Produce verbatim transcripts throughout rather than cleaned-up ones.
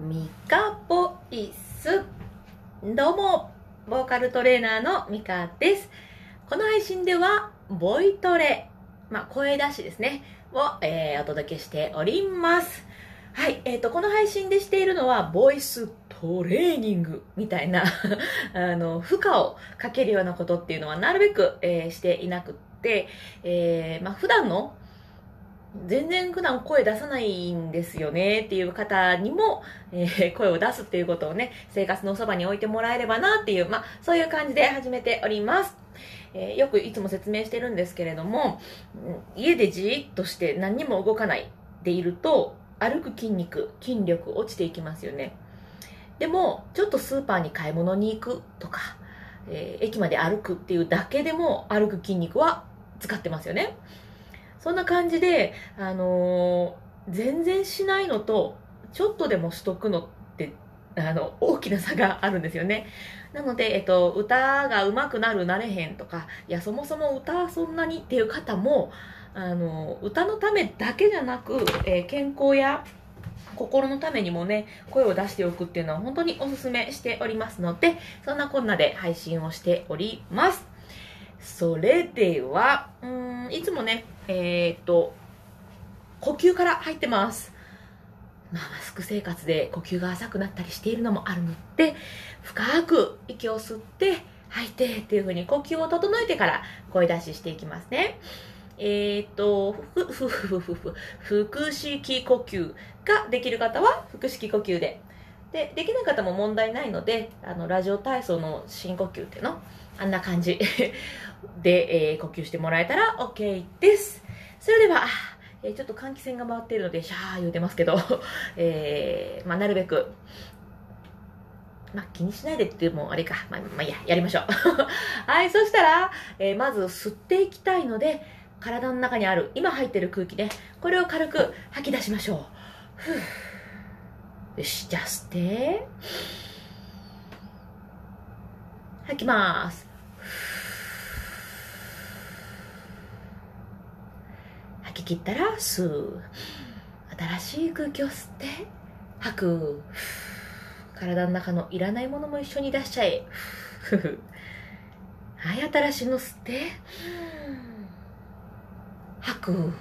ミカボイス。どうも、ボーカルトレーナーのミカです。この配信では、ボイトレ、まあ、声出しですね、を、えー、お届けしております。はい、えっと、この配信でしているのは、ボイストレーニングみたいな、あの、負荷をかけるようなことっていうのは、なるべく、えー、していなくって、えー、まあ、普段の、全然普段声出さないんですよねっていう方にも、えー、声を出すっていうことをね、生活のそばに置いてもらえればなっていう、まあ、そういう感じで始めております。えー、よくいつも説明してるんですけれども、家でじーっとして何にも動かないでいると、歩く筋肉、筋力落ちていきますよね。でも、ちょっとスーパーに買い物に行くとか、えー、駅まで歩くっていうだけでも歩く筋肉は使ってますよね。そんな感じで、あのー、全然しないのと、ちょっとでもしとくのって、あの、大きな差があるんですよね。なので、えっと、歌が上手くなる、なれへんとか、いや、そもそも歌はそんなにっていう方も、あのー、歌のためだけじゃなく、えー、健康や心のためにもね、声を出しておくっていうのは本当にお勧めしておりますので、そんなこんなで配信をしております。それでは、うーん、いつもね、えー、っと、呼吸から入ってます。まあ、マスク生活で呼吸が浅くなったりしているのもあるので、深く息を吸って、吐いてっていう風に呼吸を整えてから声出ししていきますね。えー、っと、ふふふふふ、腹式呼吸ができる方は腹式呼吸で。で、できない方も問題ないので、あの、ラジオ体操の深呼吸っていうのあんな感じで、えー、呼吸してもらえたら OK です。それでは、えー、ちょっと換気扇が回っているので、シャー言うてますけど、えー、まあ、なるべく、まあ、気にしないでっていうもあれか。まあ、まあ、いいや、やりましょう。はい、そしたら、えー、まず吸っていきたいので、体の中にある、今入ってる空気ね、これを軽く吐き出しましょう。ふぅ。よし、じゃあ吸って。吐きます。吐き切ったら吸う。新しい空気を吸って、吐く。体の中のいらないものも一緒に出しちゃえ。はい、新しいの吸って。吐く。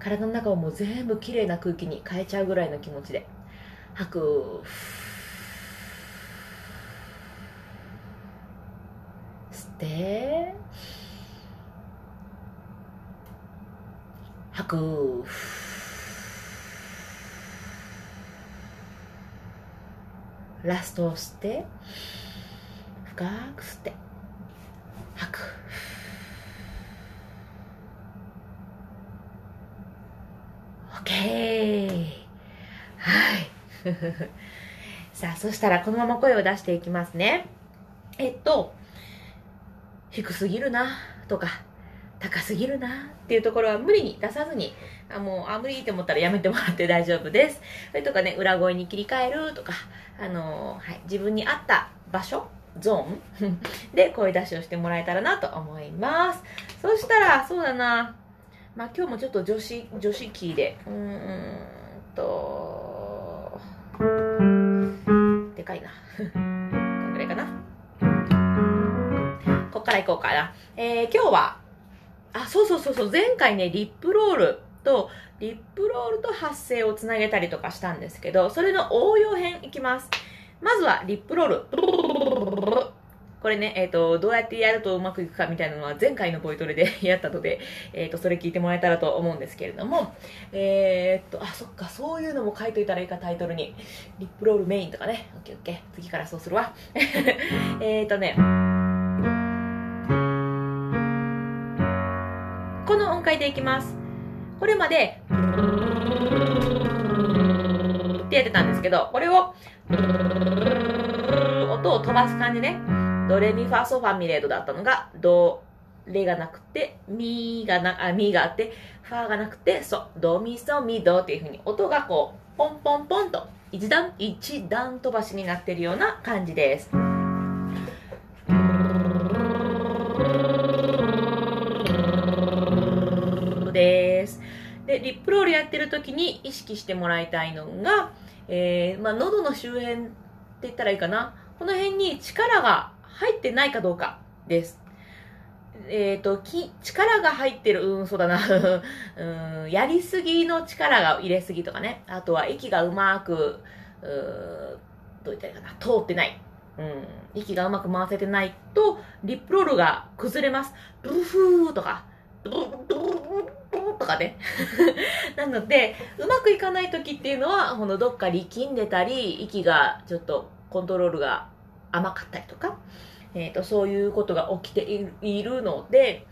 体の中をもう全部きれいな空気に変えちゃうぐらいの気持ちで吐く。吸って吐く。ラストを吸って深く吸って吐く。OK。 はい。さあ、そしたらこのまま声を出していきますね。えっと、低すぎるなとか、高すぎるなっていうところは無理に出さずに、あ、もう、あ、無理って思ったらやめてもらって大丈夫です。それとかね、裏声に切り替えるとか、あの、はい、自分に合った場所、ゾーンで声出しをしてもらえたらなと思います。そしたら、そうだな。まあ、今日もちょっと女子、女子キーで、うーんと、でかいな。こんぐらいかな。こっからいこうかな。えー、今日は、あ、そうそうそうそう、前回ね、リップロールと、リップロールと発声をつなげたりとかしたんですけど、それの応用編いきます。まずは、リップロール。これね、えっと、どうやってやるとうまくいくかみたいなのは前回のボイトレでやったので、えっと、それ聞いてもらえたらと思うんですけれども、えー、っと、あ、そっか、そういうのも書いといたらいいか、タイトルに。リップロールメインとかね。オッケーオッケー。次からそうするわ。えっとね、この音階でいきます。これまで、ってやってたんですけど、これを、音を飛ばす感じね。ドレミファソファミレードだったのが、ドレがなくて、ミがな、あ、ミがあって、ファがなくて、ソ、ドミソミドっていう風に音がこう、ポンポンポンと一段、一段飛ばしになってるような感じです。です。でリップロールやってる時に意識してもらいたいのが、えーまあ、喉の周辺って言ったらいいかな、この辺に力が入ってないかどうかです。えっとき力が入ってる、うん、そうだなうん、やりすぎの力が入れすぎとかね、あとは息がうまくうどう言ったらいいかな、通ってない、うん、息がうまく回せてないとリップロールが崩れます。ブルフーとかブルブルブルとかねなのでうまくいかない時っていうのはこのどっか力んでたり、息がちょっとコントロールが甘かったりとか、えーと、そういうことが起きているので、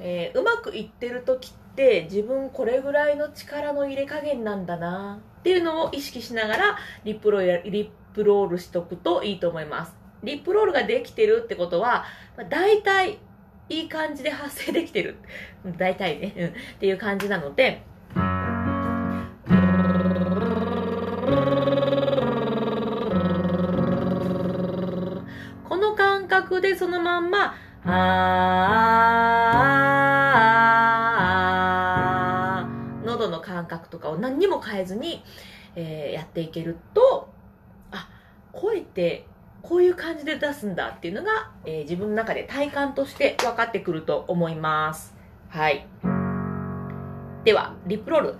えー、うまくいってる時って自分これぐらいの力の入れ加減なんだなっていうのを意識しながらリップロール、リップロールしとくといいと思います。リップロールができてるってことはだいたいいい感じで発声できてるだいたいね、うん、っていう感じなので、でそのまんま「あー」喉の感覚とかを何にも変えずに、えー、やっていけると、あ、声ってこういう感じで出すんだっていうのが、えー、自分の中で体感として分かってくると思います。はい、ではリップロール、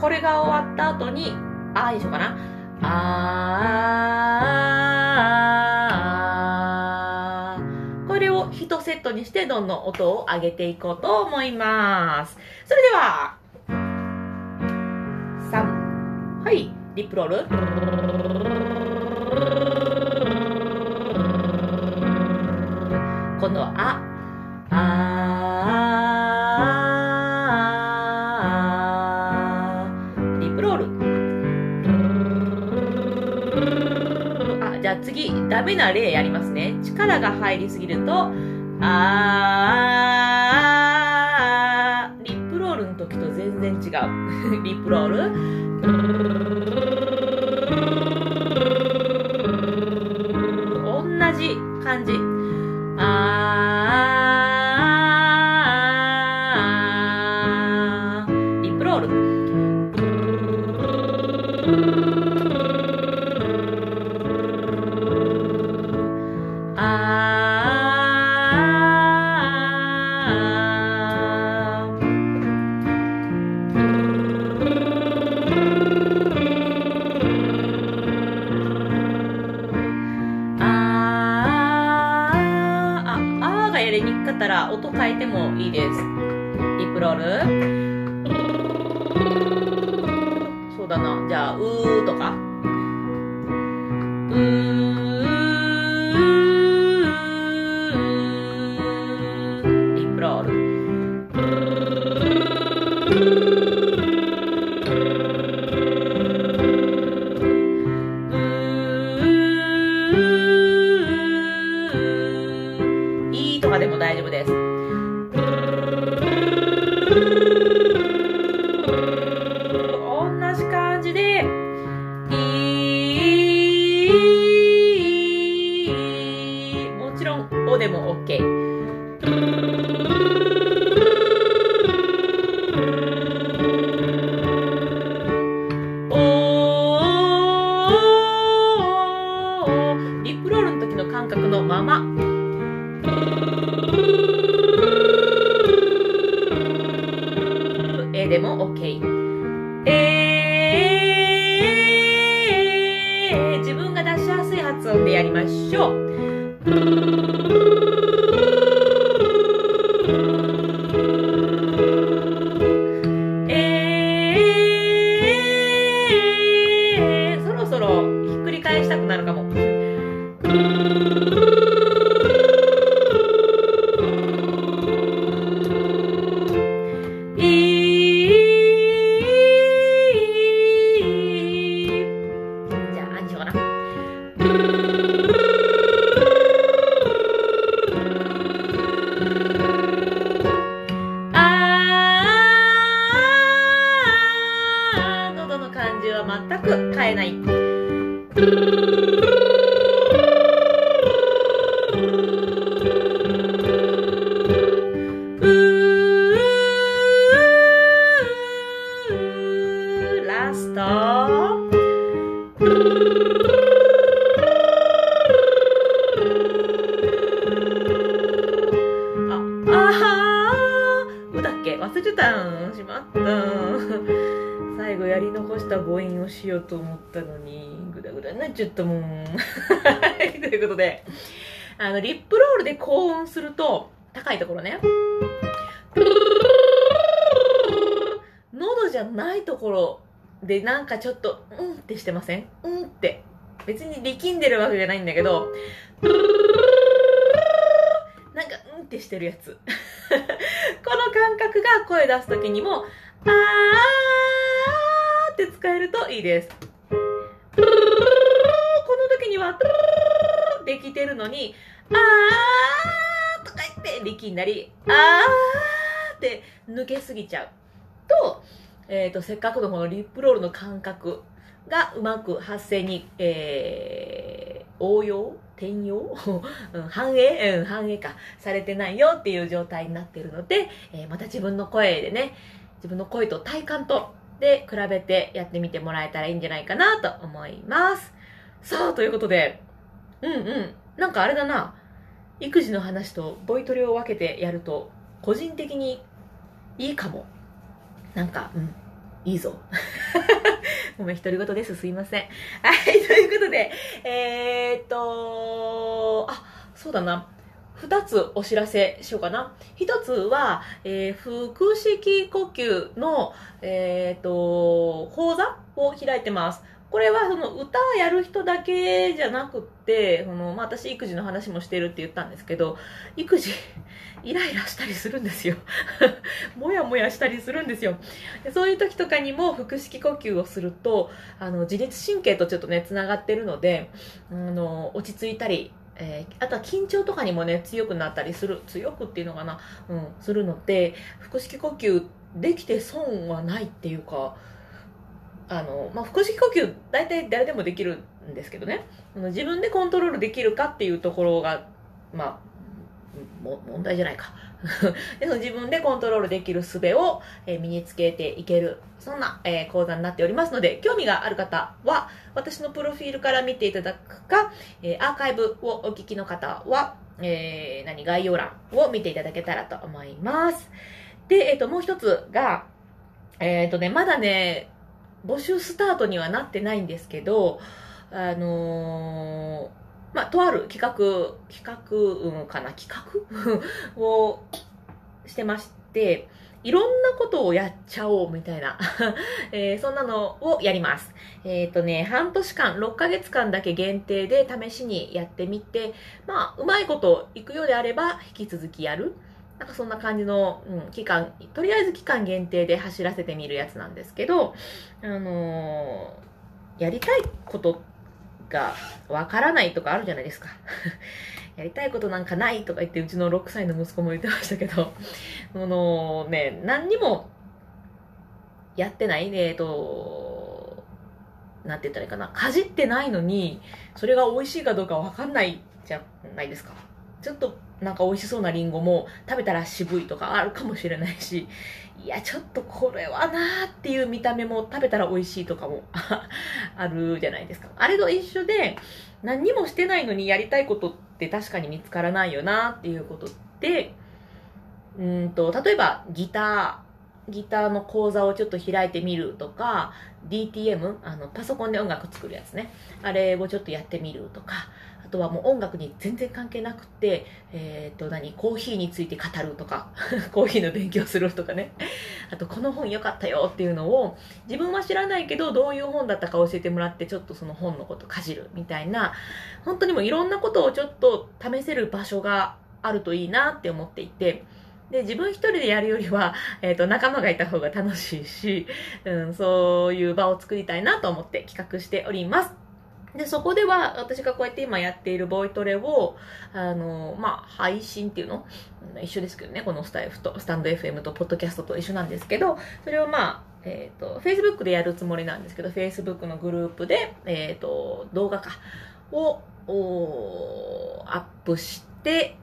これが終わった後に「あー」でしょうかな、あー、これをいちセットにしてどんどん音を上げていこうと思います。それではさん、はい、リップロール、このあ、あー、リップロール。次、ダメな例やりますね。力が入りすぎると、あー、リップロールの時と全然違う。リップロール。同じ感じ。あー、リップロール。音変えてもいいです。リップロール、そうだな、じゃあうーとか、うー、リップロール、いいとかでも大丈夫です。でやりましょう。忘れたん、しまったん。最後やり残した母音をしようと思ったのにグダグダになっちゃったもん。ということで、あのリップロールで高音すると、高いところね、喉じゃないところでなんかちょっとうんってしてません？うんって、別に力んでるわけじゃないんだけど、なんかうんってしてるやつ。この感覚が声出すときにも、あーって使えるといいです。この時にはできてるのに、あーとか言って力んだり、あーって抜けすぎちゃうと、えーと、せっかくのこのリップロールの感覚がうまく発声に、えー、応用転用反映、うん、反映化されてないよっていう状態になっているので、えー、また自分の声でね、自分の声と体感とで比べてやってみてもらえたらいいんじゃないかなと思います。さあ、ということで、うんうん、なんかあれだな、育児の話とボイトレを分けてやると個人的にいいかも。なんか、うん、いいぞ。ごめん、独り言です。すいません。はい、ということで、えーっと、あ、そうだな。二つお知らせしようかな。一つは、えー、腹式呼吸の、えーっと、講座を開いてます。これはその歌をやる人だけじゃなくって、そのまあ、私育児の話もしてるって言ったんですけど、育児イライラしたりするんですよ。もやもやしたりするんですよ。そういう時とかにも腹式呼吸をすると、あの自律神経とちょっとねつながってるので、あの落ち着いたり、えー、あとは緊張とかにもね強くなったりする、強くっていうのかな、うん、するので、腹式呼吸できて損はないっていうか。あのまあ、腹式呼吸大体誰でもできるんですけどね、自分でコントロールできるかっていうところが、まあ、も問題じゃないか。で、その自分でコントロールできる術を、えー、身につけていける、そんな、えー、講座になっておりますので、興味がある方は私のプロフィールから見ていただくか、えー、アーカイブをお聞きの方は、えー、何概要欄を見ていただけたらと思います。で、えー、ともう一つが、えーとね、まだね募集スタートにはなってないんですけど、あのー、まあ、とある企画、企画、うん、かな、企画をしてまして、いろんなことをやっちゃおうみたいな、えー、そんなのをやります。えっとね、半年間、ろっかげつかんだけ限定で試しにやってみて、まあ、うまいこといくようであれば引き続きやる。なんかそんな感じの、うん、期間、とりあえず期間限定で走らせてみるやつなんですけど、あのー、やりたいことがわからないとかあるじゃないですか。やりたいことなんかないとか言って、うちのろくさいの息子も言ってましたけど、あのー、ね、何にもやってない、えーと、なんて言ったらいいかな、かじってないのに、それが美味しいかどうかわかんないじゃないですか。ちょっとなんか美味しそうなリンゴも食べたら渋いとかあるかもしれないし、いやちょっとこれはなーっていう見た目も食べたら美味しいとかもあるじゃないですか。あれと一緒で、何にもしてないのにやりたいことって確かに見つからないよなっていうことで、うーんと例えばギターギターの講座をちょっと開いてみるとか、 ディーティーエム、 あのパソコンで音楽作るやつね、あれをちょっとやってみるとか、あとはもう音楽に全然関係なくて、えー、と何コーヒーについて語るとかコーヒーの勉強するとかね、あとこの本良かったよっていうのを自分は知らないけど、どういう本だったか教えてもらって、ちょっとその本のことかじるみたいな、本当にもういろんなことをちょっと試せる場所があるといいなって思っていて、で自分一人でやるよりは、えー、と仲間がいた方が楽しいし、うん、そういう場を作りたいなと思って企画しております。で、そこでは、私がこうやって今やっているボイトレを、あの、まあ、配信っていうの一緒ですけどね、このスタイフと、スタンド エフエム とポッドキャストと一緒なんですけど、それをまあ、えっと、Facebook でやるつもりなんですけど、Facebook のグループで、えっと、動画化を、アップして、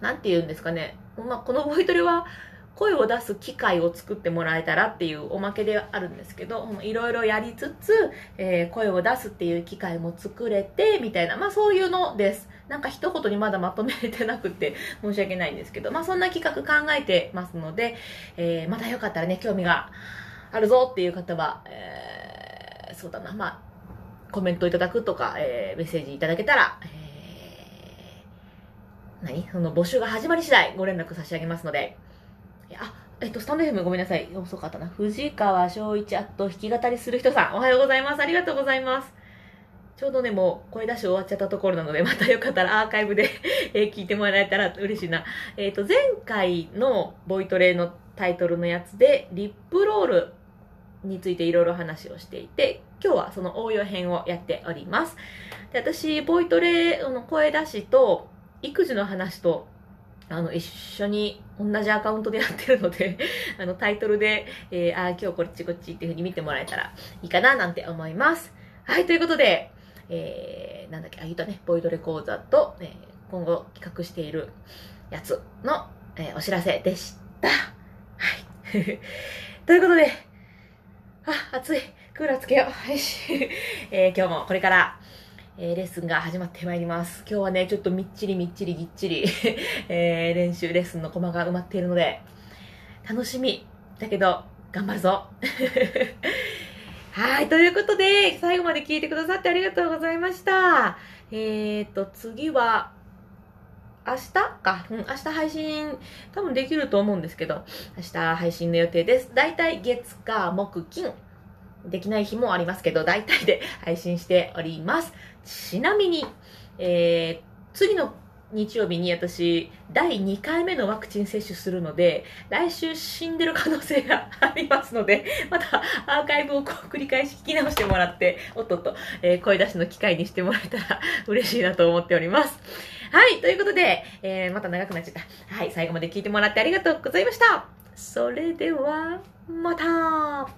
なんて言うんですかね、まあ、このボイトレは、声を出す機会を作ってもらえたらっていうおまけであるんですけど、いろいろやりつつ、えー、声を出すっていう機会も作れてみたいな、まあそういうのです。なんか一言にまだまとめれてなくて申し訳ないんですけど、まあそんな企画考えてますので、えー、またよかったらね、興味があるぞっていう方は、えー、そうだな、まあコメントいただくとか、えー、メッセージいただけたら、えー、何その募集が始まり次第ご連絡差し上げますので、あ、えっと、スタンド エフエム ごめんなさい。遅かったな。藤川翔一、あと弾き語りする人さん、おはようございます。ありがとうございます。ちょうどね、もう声出し終わっちゃったところなので、またよかったらアーカイブでえ聞いてもらえたら嬉しいな。えっと、前回のボイトレのタイトルのやつで、リップロールについていろいろ話をしていて、今日はその応用編をやっております。で、私、ボイトレの声出しと、育児の話と、あの、一緒に同じアカウントでやってるので、あの、タイトルで、えー、ああ、今日こっちこっちっていう風に見てもらえたらいいかななんて思います。はい、ということで、えー、なんだっけ、あ、言ったね、ボイトレ講座と、えー、今後企画しているやつの、えー、お知らせでした。はい。ということで、あ、暑い。クーラーつけよう。はいし。えー、今日もこれから、えー、レッスンが始まってまいります。今日はね、ちょっとみっちりみっちりぎっちり、えー、練習レッスンのコマが埋まっているので、楽しみだけど、頑張るぞ。はい、ということで、最後まで聞いてくださってありがとうございました。えーと、次は、明日か。うん、明日配信、多分できると思うんですけど、明日配信の予定です。だいたい月、火、木、金。できない日もありますけど、大体で配信しております。ちなみに、えー、次の日曜日に私、だいにかいめのワクチン接種するので、来週死んでる可能性がありますので、またアーカイブをこう繰り返し聞き直してもらって、おっとっと、えー、声出しの機会にしてもらえたら嬉しいなと思っております。はい、ということで、えー、また長くなっちゃった。はい、最後まで聞いてもらってありがとうございました。それでは、また